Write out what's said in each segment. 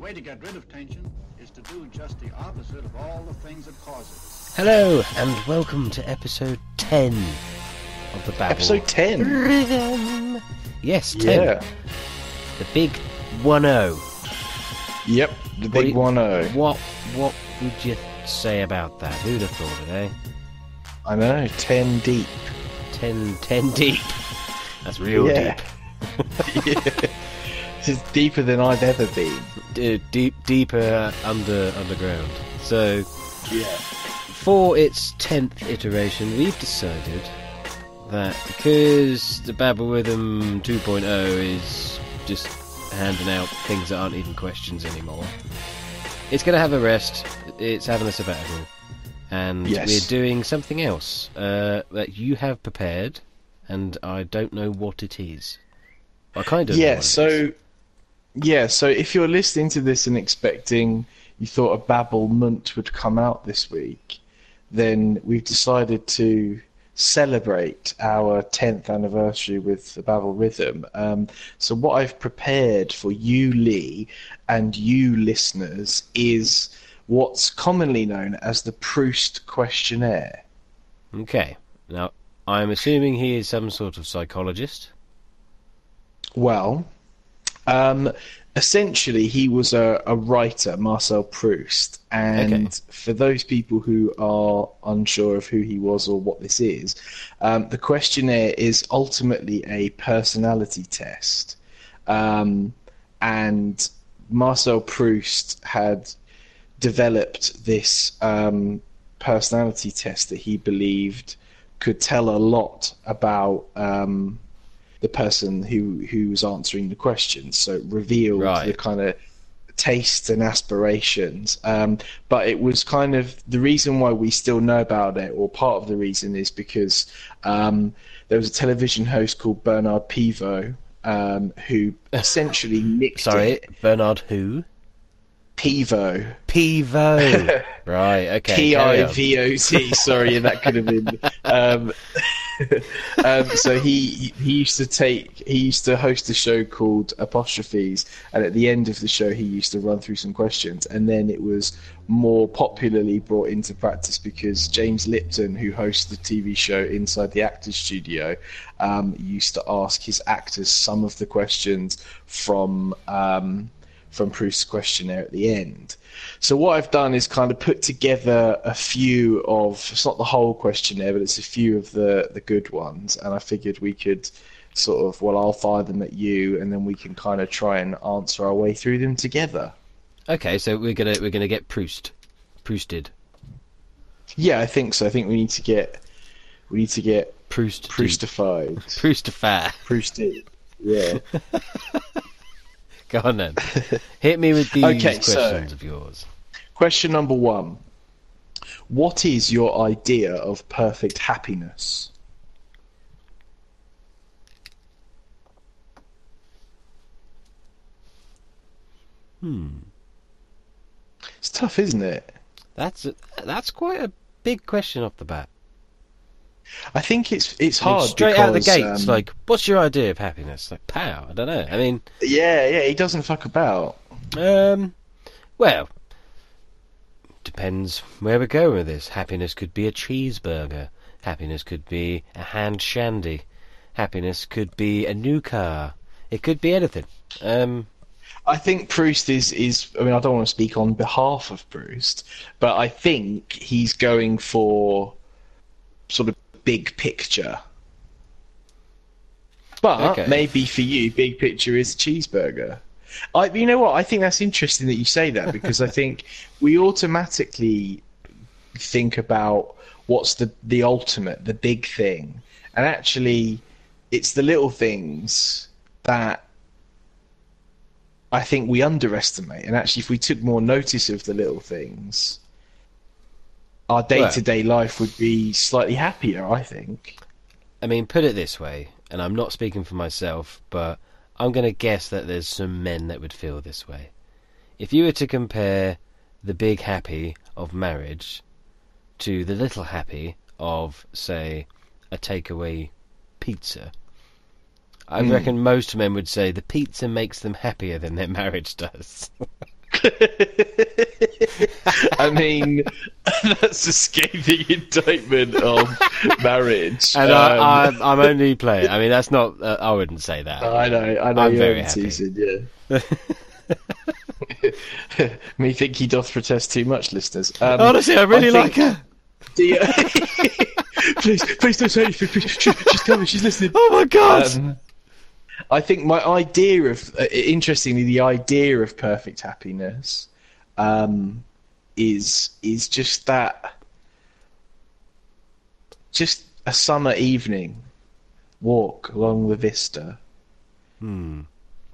The way to get rid of tension is to do just the opposite of all the things that cause it. Hello, and welcome to episode 10 of the Babble. Episode 10? Rhythm! Yes, 10. Yeah. The big 1-0. Yep, the big 1-0. What would you say about that? Who'd have thought it, eh? I know, 10 deep. 10 deep. That's real deep. Yeah. This is deeper than I've ever been. Deeper underground. So, yeah. For its 10th iteration, we've decided that because the Babble Rhythm 2.0 is just handing out things that aren't even questions anymore, it's going to have a rest. It's having a sabbatical. And we're doing something else that you have prepared, and I don't know what it is. I kind of know what it is. Yeah, so if you're listening to this and expecting you thought a babblement would come out this week, then we've decided to celebrate our 10th anniversary with the Babble Rhythm. So what I've prepared for you, Lee, and you listeners is what's commonly known as the Proust questionnaire. Okay. Now, I'm assuming he is some sort of psychologist. Well, essentially, he was a writer, Marcel Proust, and for those people who are unsure of who he was or what this is, the questionnaire is ultimately a personality test, and Marcel Proust had developed this personality test that he believed could tell a lot about the person who was answering the questions, so it revealed the kind of tastes and aspirations. But it was kind of the reason why we still know about it, or part of the reason, is because there was a television host called Bernard Pivot who essentially nicked it. Bernard who? Pivot. Right, okay. Pivot, sorry, and that could have been... so he used to host a show called Apostrophes, and at the end of the show he used to run through some questions, and then it was more popularly brought into practice because James Lipton, who hosts the TV show Inside the Actor's Studio, used to ask his actors some of the questions from Proust's questionnaire at the end. So what I've done is kind of put together a few of, it's not the whole questionnaire, but it's a few of the good ones, and I figured we could sort of, well, I'll fire them at you, and then we can kind of try and answer our way through them together. Okay, so we're gonna get Prousted. Yeah, I think so. I think we need to get Proustified. Yeah. Go on then. Hit me with these questions of yours. Question number 1. What is your idea of perfect happiness? It's tough, isn't it? That's quite a big question off the bat. I think it's hard straight because, out of the gates. Like, what's your idea of happiness? Like, pow! I don't know. I mean, yeah, he doesn't fuck about. Well, depends where we're going with this. Happiness could be a cheeseburger. Happiness could be a hand shandy. Happiness could be a new car. It could be anything. I think Proust is. I mean, I don't want to speak on behalf of Proust, but I think he's going for sort of big picture, but maybe for you big picture is a cheeseburger. You know what, I think that's interesting that you say that, because I think we automatically think about what's the ultimate, the big thing, and actually it's the little things that I think we underestimate, and actually if we took more notice of the little things, our day-to-day life would be slightly happier, I think. I mean, put it this way, and I'm not speaking for myself, but I'm going to guess that there's some men that would feel this way. If you were to compare the big happy of marriage to the little happy of, say, a takeaway pizza, I reckon most men would say the pizza makes them happier than their marriage does. I mean, that's a scathing indictment of marriage. And I'm only playing. I mean, that's not. I wouldn't say that. I know. I'm very happy. Teasing, yeah. Me think he doth protest too much, listeners. Honestly, I think... like her. Do you... please don't say anything. She's coming. She's listening. Oh my god. I think my idea of, interestingly, the idea of perfect happiness is just that, just a summer evening walk along the vista,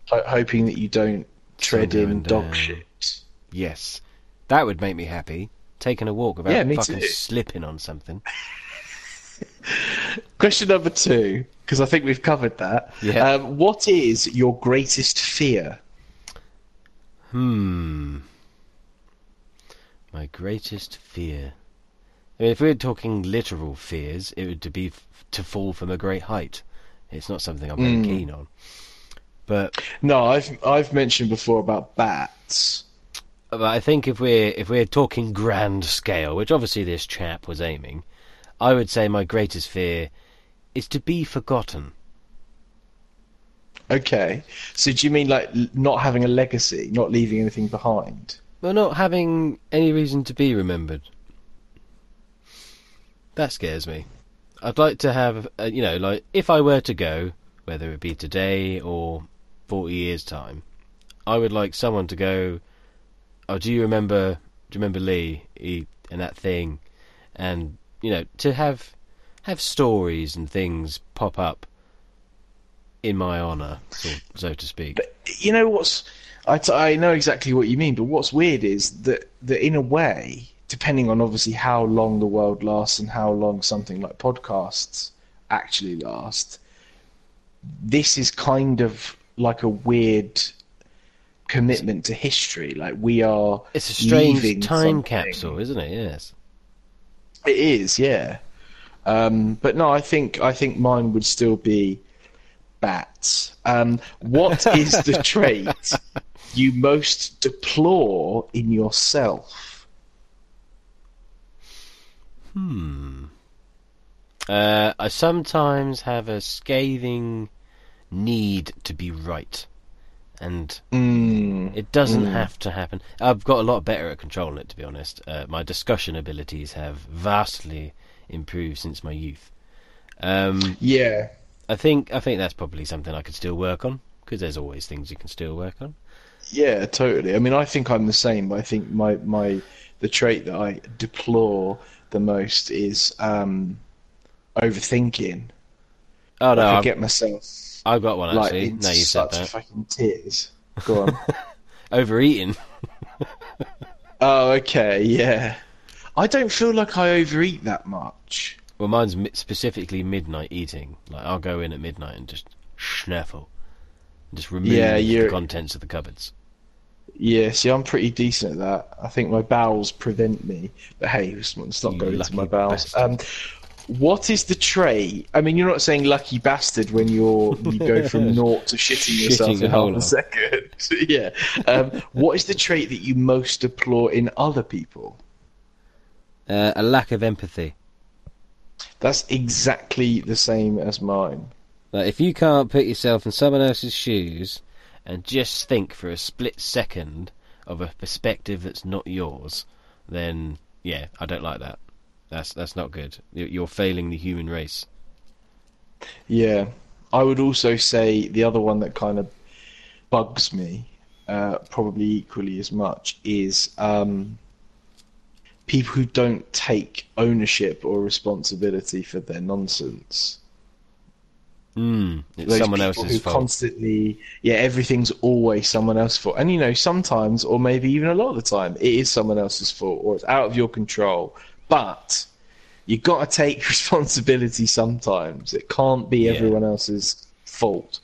hoping that you don't tread in dog shit. Yes, that would make me happy. Taking a walk without fucking slipping on something. Question number 2, because I think we've covered that. Yeah. What is your greatest fear? My greatest fear. I mean, if we're talking literal fears, it would be to fall from a great height. It's not something I'm very keen on. But no, I've mentioned before about bats. But I think if we're talking grand scale, which obviously this chap was aiming. I would say my greatest fear is to be forgotten. Okay. So do you mean like not having a legacy, not leaving anything behind? Well, not having any reason to be remembered. That scares me. I'd like to have, like if I were to go, whether it be today or 40 years' time, I would like someone to go, oh, do you remember Lee? And that thing? And... to have stories and things pop up in my honour, so to speak. But you know what's... I know exactly what you mean, but what's weird is that in a way, depending on obviously how long the world lasts and how long something like podcasts actually last, this is kind of like a weird commitment to history. Like, we are... It's a strange time capsule, isn't it? Yes. It is, yeah. But no, I think mine would still be bats. What is the trait you most deplore in yourself? I sometimes have a scathing need to be right. And it doesn't have to happen. I've got a lot better at controlling it, to be honest. My discussion abilities have vastly improved since my youth. Yeah. I think that's probably something I could still work on, because there's always things you can still work on. Yeah, totally. I mean, I think I'm the same, but I think the trait that I deplore the most is overthinking. Oh, no. I forget myself. I've got one, actually. Like, no, you said that. Fucking tears. Go on. Overeating. Oh, okay, yeah. I don't feel like I overeat that much. Well, mine's specifically midnight eating. Like, I'll go in at midnight and just schnaffle. And just remove the contents of the cupboards. Yeah, see, I'm pretty decent at that. I think my bowels prevent me. But hey, it's not going into my bowels. What is the trait? I mean, you're not saying lucky bastard when you go from naught to shitting yourself in half a second. Yeah. What is the trait that you most deplore in other people? A lack of empathy. That's exactly the same as mine. Like, if you can't put yourself in someone else's shoes and just think for a split second of a perspective that's not yours, then, yeah, I don't like that. That's not good. You're failing the human race. Yeah. I would also say the other one that kind of bugs me, probably equally as much, is people who don't take ownership or responsibility for their nonsense. It's someone else's fault. Constantly, everything's always someone else's fault. And, sometimes, or maybe even a lot of the time, it is someone else's fault or it's out of your control. But you got to take responsibility sometimes. It can't be everyone else's fault.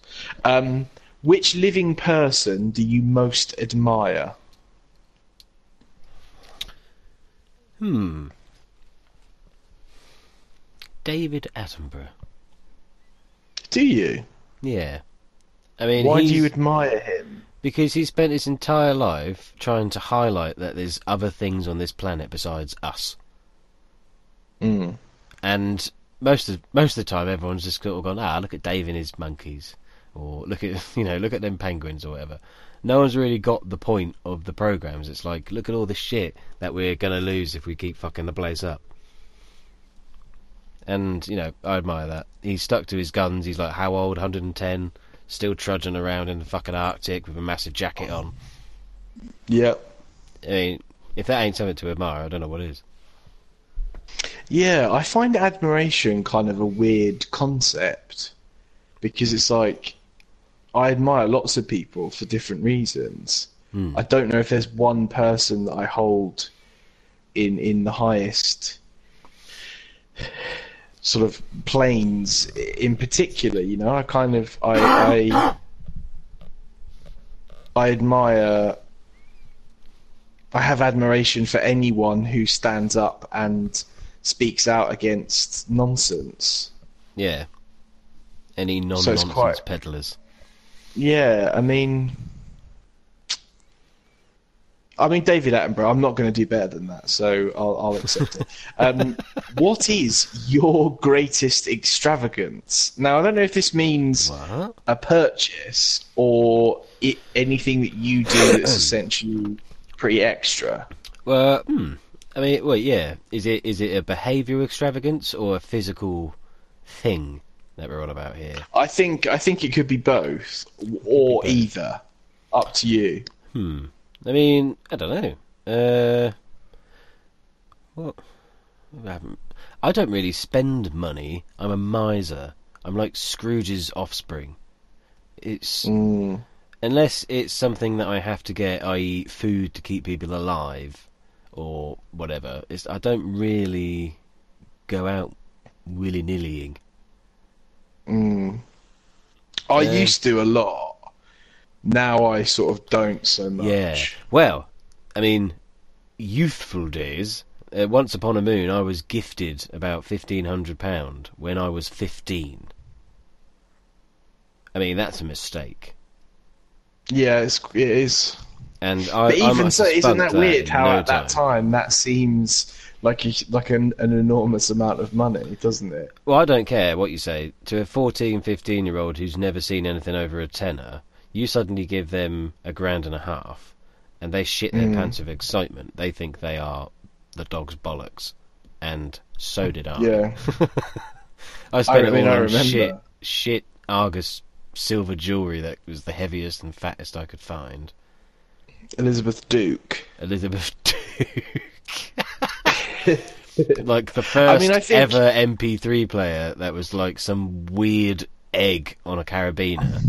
Which living person do you most admire? David Attenborough. Do you? Yeah. I mean, why do you admire him? Because he spent his entire life trying to highlight that there's other things on this planet besides us. Mm. And most of the time, everyone's just sort of gone, look at Dave and his monkeys, or look at them penguins or whatever. No one's really got the point of the programs. It's like, look at all this shit that we're gonna lose if we keep fucking the place up. And I admire that. He's stuck to his guns. He's like, how old? 110, still trudging around in the fucking Arctic with a massive jacket on. Yep. I mean, if that ain't something to admire, I don't know what is. Yeah, I find admiration kind of a weird concept, because it's like, I admire lots of people for different reasons. Hmm. I don't know if there's one person that I hold in the highest sort of planes in particular. I admire. I have admiration for anyone who stands up and speaks out against nonsense. Yeah. Any non-nonsense peddlers. Yeah, I mean David Attenborough. I'm not going to do better than that, so I'll accept it. What is your greatest extravagance? Now, I don't know if this means a purchase or anything that you do that's essentially pretty extra. Well, yeah. Is it a behavioural extravagance or a physical thing that we're on about here? I think it could be both or either. Up to you. I don't know. What? I don't really spend money. I'm a miser. I'm like Scrooge's offspring. It's unless it's something that I have to get, i.e., food to keep people alive or whatever. I don't really go out willy-nillying. I used to a lot. Now I sort of don't so much. Yeah. Well, youthful days. Once upon a moon, I was gifted about £1,500 when I was 15. That's a mistake. Yeah, it is. And but even so, isn't that weird? How at that time that seems like an enormous amount of money, doesn't it? Well, I don't care what you say. To a 14, 15-year-old who's never seen anything over a tenner, you suddenly give them £1.50 and they shit their pants of excitement. They think they are the dog's bollocks, and so did I. Yeah. I spent all on shit Argus silver jewellery that was the heaviest and fattest I could find. Elizabeth Duke. Like the first ever MP3 player that was like some weird egg on a carabiner.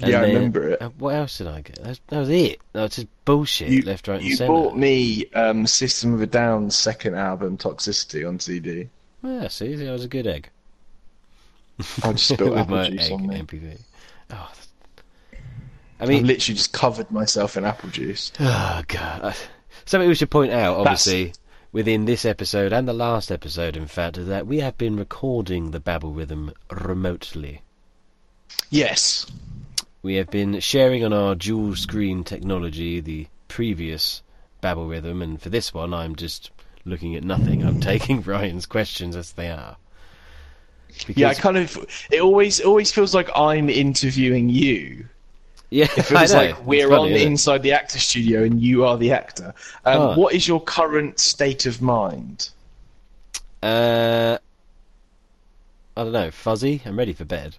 And I remember it. What else did I get? That was it. That was just bullshit, left, right and centre. You bought me System of a Down's second album, Toxicity, on CD. Yeah, see, I was a good egg. I just spilled apple juice on me. MP3. Oh, I literally just covered myself in apple juice. Oh, God. Something we should point out, obviously, within this episode and the last episode, in fact, is that we have been recording the Babble Rhythm remotely. Yes. We have been sharing on our dual-screen technology the previous Babble Rhythm, and for this one, I'm just looking at nothing. I'm taking Ryan's questions as they are. Because it always feels like I'm interviewing you. Yeah, it feels like we're on Inside the Actor's Studio and you are the actor. What is your current state of mind? I don't know, fuzzy. I'm ready for bed.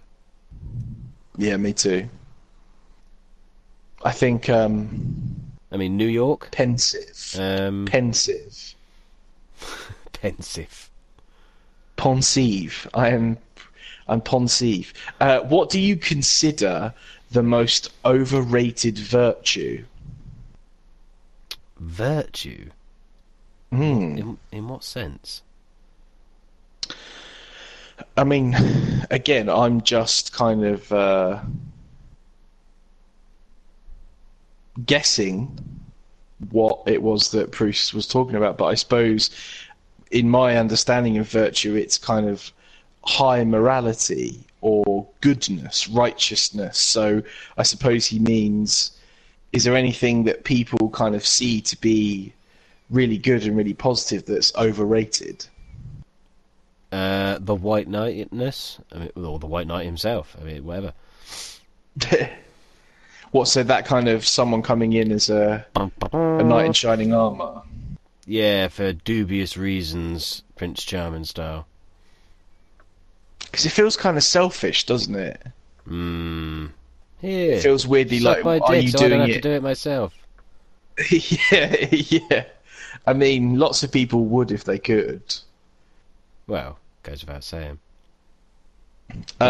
Yeah, me too. I think. New York. Pensive. Pensive. Pensive. I'm pensive. What do you consider the most overrated virtue? Virtue? In what sense? Again, I'm just kind of guessing what it was that Proust was talking about, but I suppose in my understanding of virtue, it's kind of high morality or goodness, righteousness. So I suppose he means, is there anything that people kind of see to be really good and really positive that's overrated? The White Knightness, I mean, or the White Knight himself. I mean, whatever. What? So that kind of someone coming in as a knight in shining armor. Yeah, for dubious reasons, Prince Charming style. Because it feels kind of selfish, doesn't it? Yeah. It feels weirdly like, are you doing it? I don't have to do it myself. Yeah. I mean, lots of people would if they could. Well, goes without saying.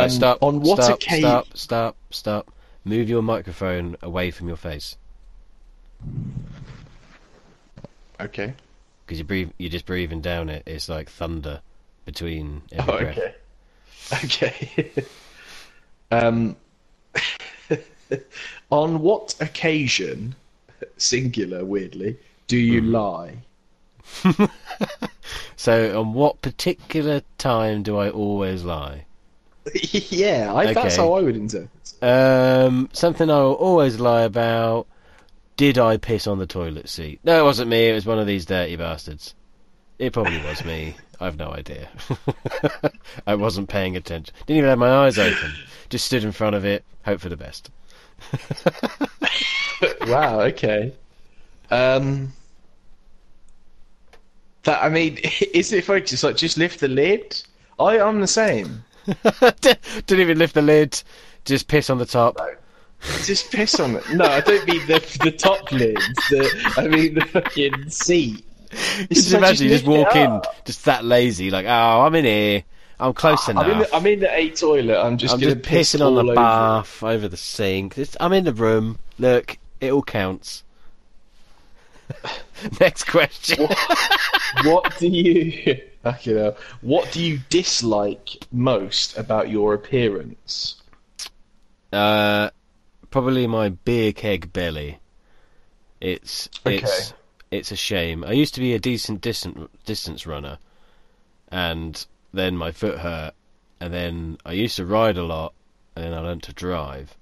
Stop. On what occasion? Stop. Move your microphone away from your face. Okay. Because you're just breathing down it. It's like thunder between every breath. Okay. On what occasion, singular weirdly, do you lie? So, on what particular time do I always lie? Yeah, that's how I would interpret. Something I will always lie about. Did I piss on the toilet seat? No, it wasn't me. It was one of these dirty bastards. It probably was me. I've no idea. I wasn't paying attention. Didn't even have my eyes open. Just stood in front of it. Hope for the best. Wow, okay. That, I mean, is it focused? Like, just lift the lid? I'm the same. Didn't even lift the lid. Just piss on the top. No. Just piss on it. No, I don't mean the top lid. I mean the fucking seat. Just imagine you just walk in, just that lazy, like, oh, I'm in here. I'm close enough. I'm in the A toilet. I'm just pissing on the bath, over the sink. I'm in the room. Look, it all counts. Next question. What do you dislike most about your appearance? Probably my beer keg belly. It's a shame. I used to be a decent distance runner, and then my foot hurt, and then I used to ride a lot, and then I learned to drive,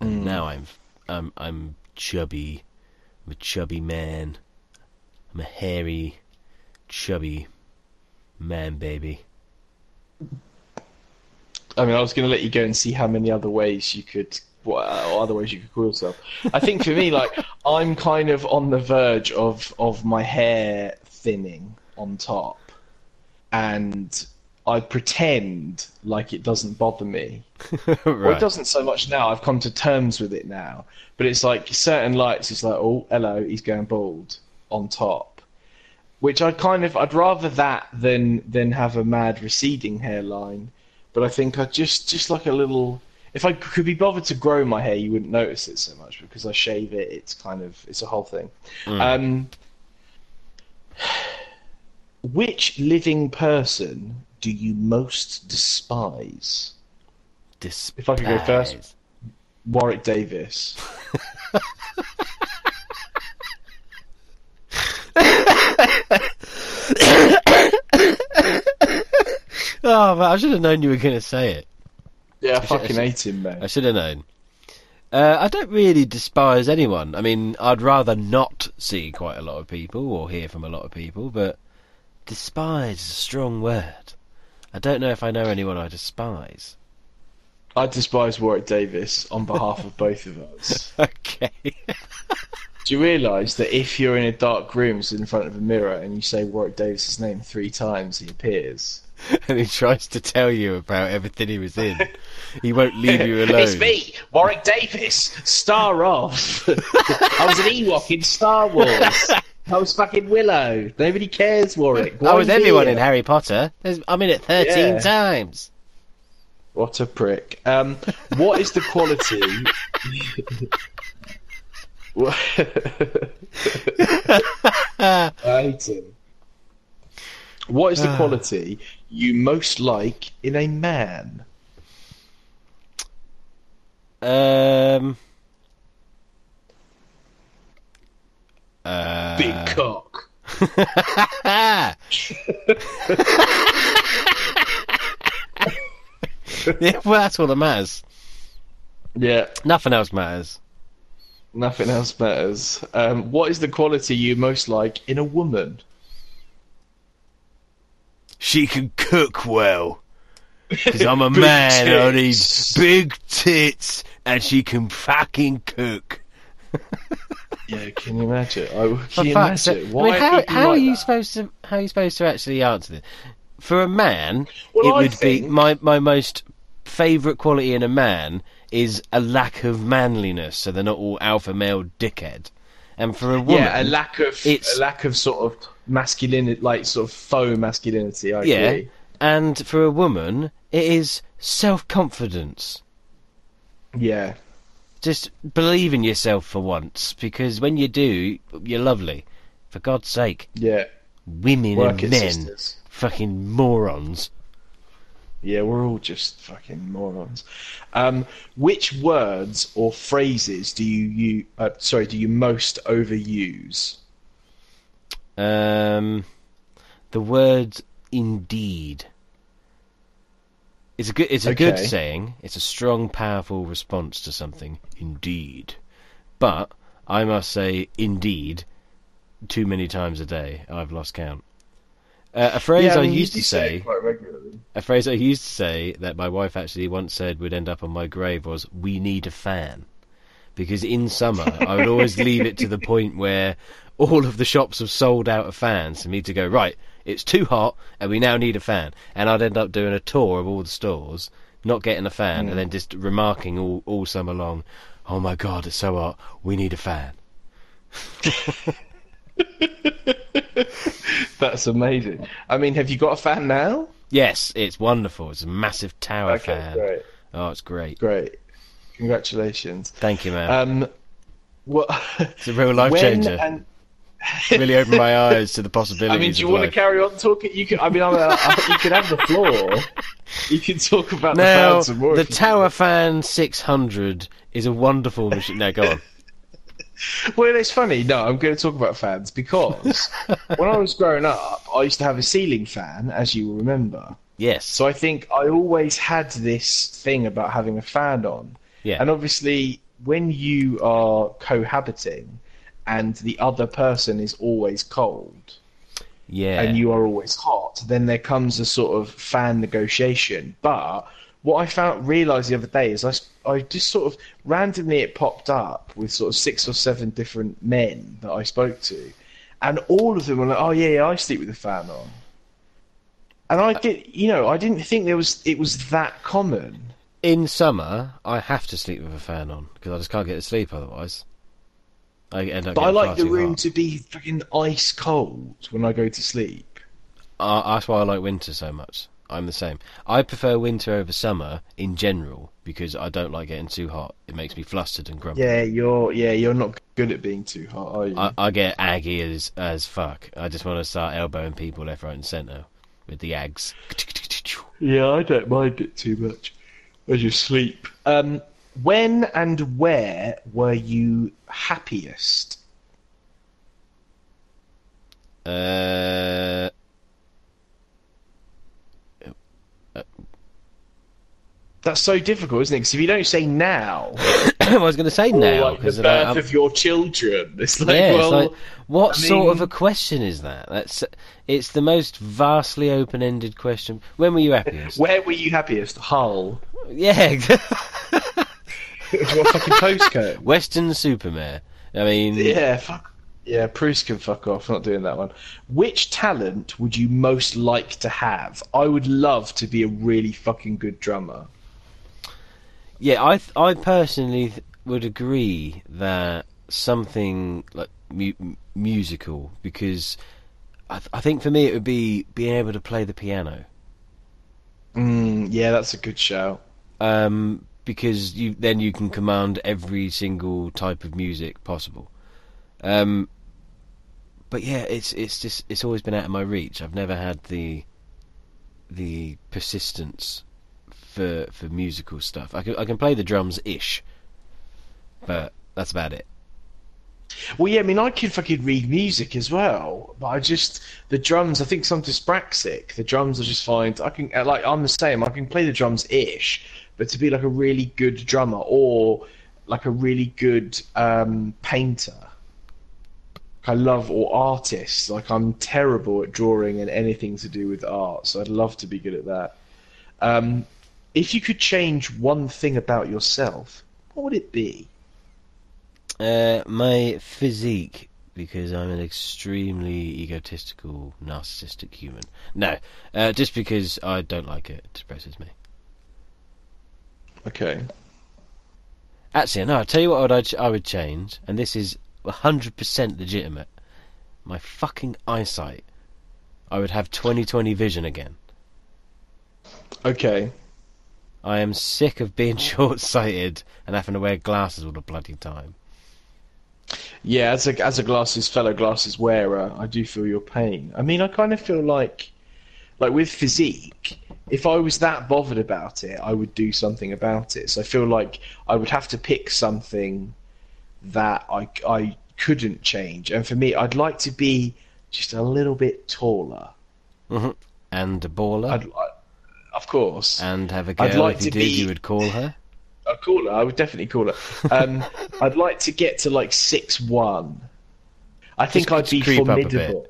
and now I'm chubby. I'm a chubby man. I'm a hairy, chubby man, baby. I mean, I was going to let you go and see how many other ways you could, call yourself. I think for me, I'm kind of on the verge of my hair thinning on top, and I pretend like it doesn't bother me. Right. Well, it doesn't so much now. I've come to terms with it now. But it's like certain lights, it's like, oh, hello, he's going bald on top. Which I'd rather that than have a mad receding hairline. But I think I just like a little... If I could be bothered to grow my hair, you wouldn't notice it so much, because I shave it, it's a whole thing. Which living person do you most despise? If I could go first, Warwick Davis. Oh, man, I should have known you were going to say it. Yeah, I hate him, man. I should have known. I don't really despise anyone. I mean, I'd rather not see quite a lot of people or hear from a lot of people, but despise is a strong word. I don't know if I know anyone I despise. I despise Warwick Davis on behalf of both of us. Okay. Do you realise that if you're in a dark room in front of a mirror and you say Warwick Davis's name 3 times, he appears? And he tries to tell you about everything he was in. He won't leave you alone. It's me, Warwick Davis, star of. I was an Ewok in Star Wars. I was fucking Willow. Nobody cares, Warwick. I was everyone in Harry Potter. I'm in it 13 times. What a prick. What is the quality... I hate him. What is the quality you most like in a man? Big cock. Yeah, well, that's all that matters. Yeah. Nothing else matters. Nothing else matters. What is the quality you most like in a woman? She can cook well. Because I'm a man, tits. I need big tits, and she can fucking cook. Yeah, can you imagine? Can you imagine? Why? I mean, how are you supposed to actually answer this? For a man, it would be my most favourite quality in a man is a lack of manliness, so they're not all alpha male dickhead. And for a woman, yeah, a lack of sort of masculinity, like sort of faux masculinity. I agree. And for a woman, it is self-confidence. Yeah. Just believe in yourself for once, because when you do, you're lovely. For God's sake. Yeah. Women and men. Sisters. Fucking morons. Yeah, we're all just fucking morons. Which words or phrases do you most overuse? The word indeed. It's a good saying. It's a strong, powerful response to something. Indeed. But I must say indeed too many times a day. I've lost count. A phrase I used to say that my wife actually once said would end up on my grave was, "We need a fan." Because in summer, I would always leave it to the point where all of the shops have sold out of fans for me to go, right, it's too hot and we now need a fan. And I'd end up doing a tour of all the stores, not getting a fan, and then just remarking all summer long, oh my God, it's so hot, we need a fan. That's amazing. I mean, have you got a fan now? Yes, it's wonderful. It's a massive tower fan. Great. Oh, it's great. Great. Congratulations. Thank you, man. It's a real life changer. Really opened my eyes to the possibilities. I mean, do you want to carry on talking? You can. I mean, you can have the floor. You can talk about the fan some more. The Tower Fan 600 is a wonderful machine. No, go on. Well, it's funny. No, I'm going to talk about fans because when I was growing up, I used to have a ceiling fan, as you will remember. Yes. So I think I always had this thing about having a fan on. Yeah. And obviously, when you are cohabiting and the other person is always cold, yeah, and you are always hot, then there comes a sort of fan negotiation. But what I realised the other day is I just sort of randomly it popped up with sort of 6 or 7 different men that I spoke to, and all of them were like, "Oh yeah, I sleep with the fan on," and I didn't think it was that common. In summer, I have to sleep with a fan on because I just can't get to sleep otherwise. I like the room to be fucking ice cold when I go to sleep. That's why I like winter so much. I'm the same. I prefer winter over summer in general because I don't like getting too hot. It makes me flustered and grumpy. Yeah, you're not good at being too hot, are you? I get aggy as fuck. I just want to start elbowing people left, right, and centre with the ags. Yeah, I don't mind it too much as you sleep. When and where were you happiest? That's so difficult, isn't it? Because if you don't say now... I was going to say now. Because like the birth of your children. It's like, yeah, well... It's like, what sort of a question is that? It's the most vastly open-ended question. When were you happiest? Where were you happiest? Hull. Yeah. What fucking postcode? Western-super-mare. I mean... Yeah, fuck. Yeah, Proust can fuck off. I'm not doing that one. Which talent would you most like to have? I would love to be a really fucking good drummer. Yeah, I personally would agree that something like musical, because I think for me it would be being able to play the piano. Yeah, that's a good shout. Because then you can command every single type of music possible. But yeah, it's always been out of my reach. I've never had the persistence for musical stuff. I can play the drums ish, but that's about it. Well, yeah, I mean, I could fucking read music as well, but I just, the drums, I think I'm dyspraxic. The drums, I just find, I can, like, I'm the same, I can play the drums-ish, but to be, like, a really good drummer or, like, a really good painter. I love all artists. Like, I'm terrible at drawing and anything to do with art, so I'd love to be good at that. If you could change one thing about yourself, what would it be? My physique, because I'm an extremely egotistical, narcissistic human. No, just because I don't like it. It depresses me. Okay. Actually, no, I'll tell you what I would change, and this is 100% legitimate. My fucking eyesight. I would have 20/20 vision again. Okay. I am sick of being short-sighted and having to wear glasses all the bloody time. Yeah, as a glasses fellow glasses wearer, I do feel your pain. I mean, I kind of feel like with physique, if I was that bothered about it, I would do something about it. So I feel like I would have to pick something that I couldn't change. And for me, I'd like to be just a little bit taller. Mm-hmm. And a baller. Of course. And have a girl. I'd like if you to did, be... you would call her. I'd call her. I would definitely call her. I'd like to get to like 6'1". I think I'd be formidable.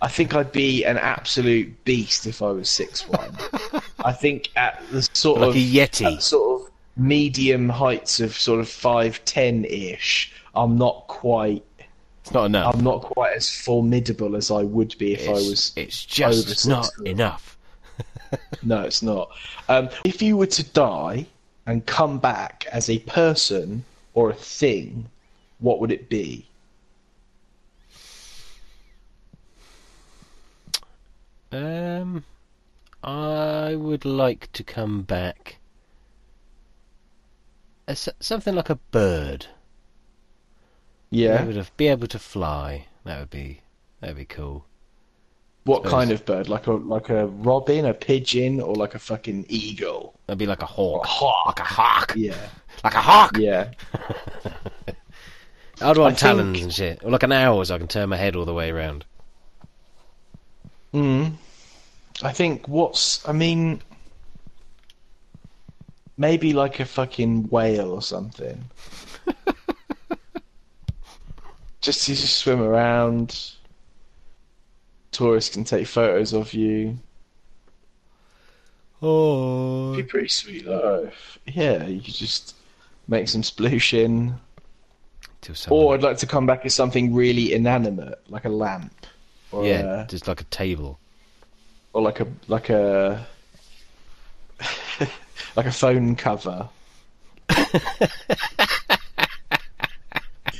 I think I'd be an absolute beast if I was 6'1". I think at the sort like of a yeti, sort of medium heights of sort of 5'10" ish. I'm not quite. It's not enough. I'm not quite as formidable as I would be if I was. It's just over not enough. No, it's not. If you were to die and come back as a person or a thing, what would it be? I would like to come back as something like a bird. Yeah. Be able to fly. That would be cool. What kind of bird? Like a robin, a pigeon, or like a fucking eagle? That'd be like a hawk. Like a hawk. Yeah. Like a hawk. Yeah. I'd want talons and shit. Or like an owl, so I can turn my head all the way around. Hmm. I think maybe like a fucking whale or something. just swim around. Tourists can take photos of you. Oh, it'd be pretty sweet life. Yeah, you could just make some splooshing. Or I'd like to come back as something really inanimate, like a lamp. Or just like a table. Or like a like a phone cover.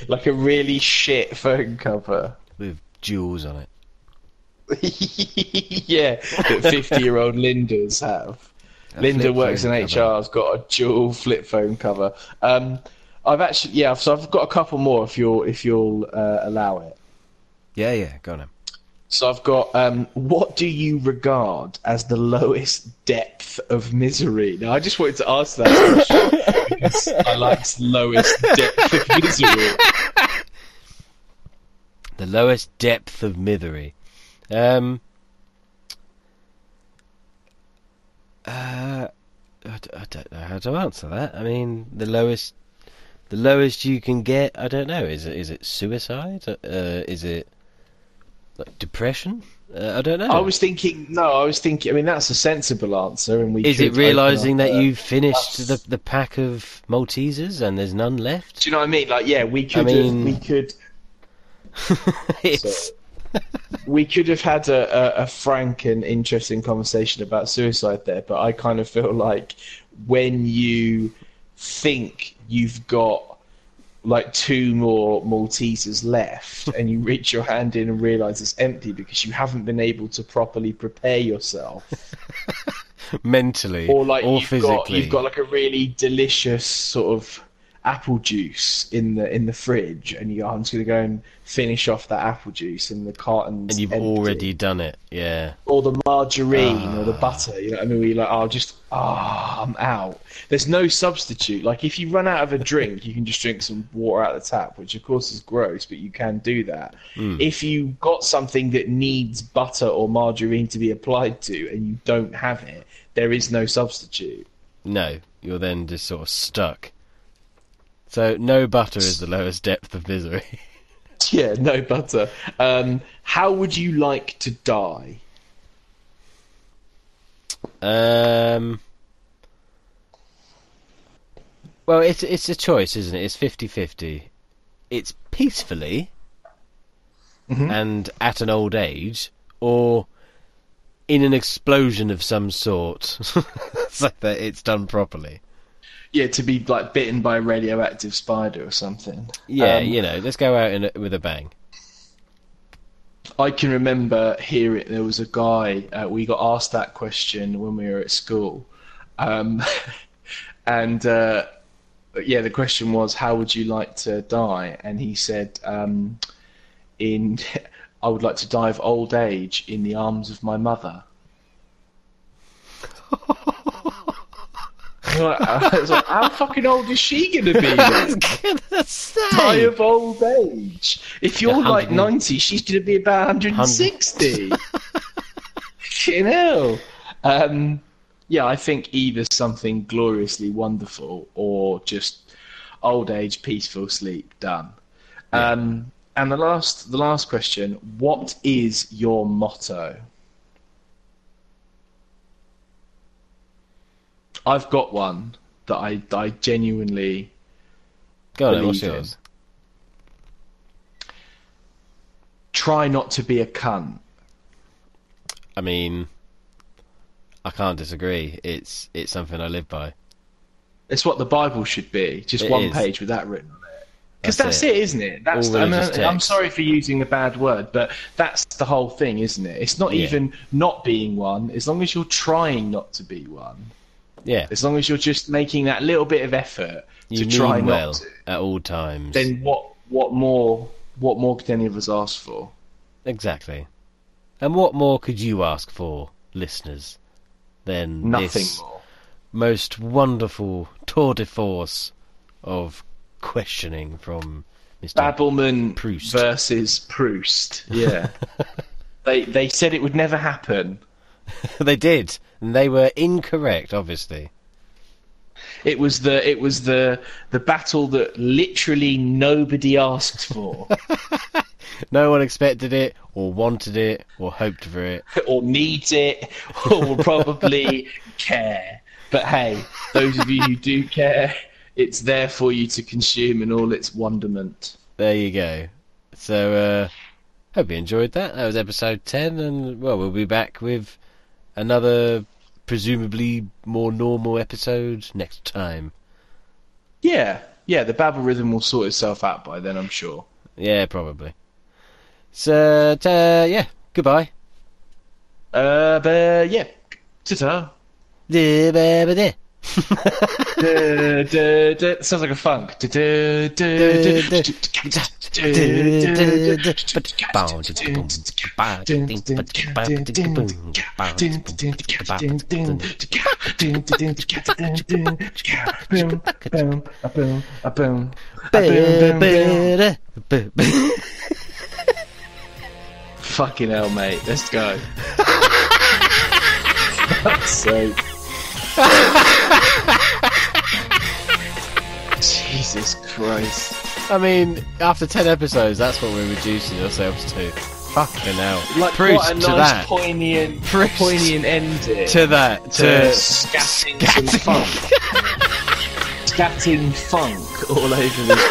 Like a really shit phone cover with jewels on it. Yeah, that 50-year-old Lindas have. Linda works in HR, has got a dual flip phone cover. I've got a couple more if you'll allow it. Yeah, go on then. So I've got, what do you regard as the lowest depth of misery? Now, I just wanted to ask that question because I like lowest depth of misery. The lowest depth of misery. I don't know how to answer that. I mean, the lowest you can get. I don't know. Is it suicide? Is it like depression? I don't know. I was thinking. I mean, that's a sensible answer. And is it realizing that you've finished the pack of Maltesers and there's none left? Do you know what I mean? Like, yeah, we could. It's. So. We could have had a frank and interesting conversation about suicide there, but I kind of feel like when you think you've got like 2 more Maltesers left and you reach your hand in and realise it's empty because you haven't been able to properly prepare yourself mentally or physically. You've got like a really delicious sort of apple juice in the fridge, and you, I'm just going to go and finish off that apple juice in the carton. And you've already done it, yeah. Or the margarine or the butter, you know what I mean? Where you're like, I'm out. There's no substitute. Like, if you run out of a drink, you can just drink some water out of the tap, which of course is gross, but you can do that. Mm. If you've got something that needs butter or margarine to be applied to and you don't have it, there is no substitute. No, you're then just sort of stuck. So no butter is the lowest depth of misery. Yeah, no butter. How would you like to die? Well, it's a choice, isn't it? It's 50-50. It's peacefully and at an old age, or in an explosion of some sort, so that it's done properly. Yeah, to be like bitten by a radioactive spider or something. Yeah, let's go out with a bang. I can remember hearing there was a guy. We got asked that question when we were at school, the question was, "How would you like to die?" And he said, I would like to die of old age in the arms of my mother." I was like, how fucking old is she going to be? Die of old age. If you're like 90, she's going to be about 160. Shit, hell. I think either something gloriously wonderful or just old age, peaceful sleep, done. Yeah. And the last question: what is your motto? I've got one that I genuinely believe in. Try not to be a cunt. I mean, I can't disagree. It's something I live by. It's what the Bible should be. Just one page with that written on it. Because that's it, isn't it? That's I'm sorry for using a bad word, but that's the whole thing, isn't it? It's not even not being one, as long as you're trying not to be one. Yeah. As long as you're just making that little bit of effort to try well not to, at all times. Then what more could any of us ask for? Exactly. And what more could you ask for, listeners, than nothing this more. Most wonderful tour de force of questioning from Mr. Proust versus Proust. Yeah. They said it would never happen. They did, and they were incorrect. Obviously, it was the battle that literally nobody asked for. No one expected it, or wanted it, or hoped for it, or needs it, or will probably care. But hey, those of you who do care, it's there for you to consume in all its wonderment. There you go. So, hope you enjoyed that. That was episode 10, and we'll be back with another presumably more normal episode next time. Yeah, the babble rhythm will sort itself out by then, I'm sure. Yeah, probably. So, goodbye. Ta-ta. Sounds like a funk. Fucking hell, mate. Let's go. That's so... Jesus Christ. I mean, after 10 episodes, that's what we're reducing ourselves to. Fucking hell. Like, Proust, what a nice poignant ending. To that. To scatting some funk. Scatting funk all over this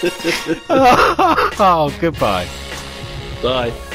bitch. Oh, goodbye. Bye.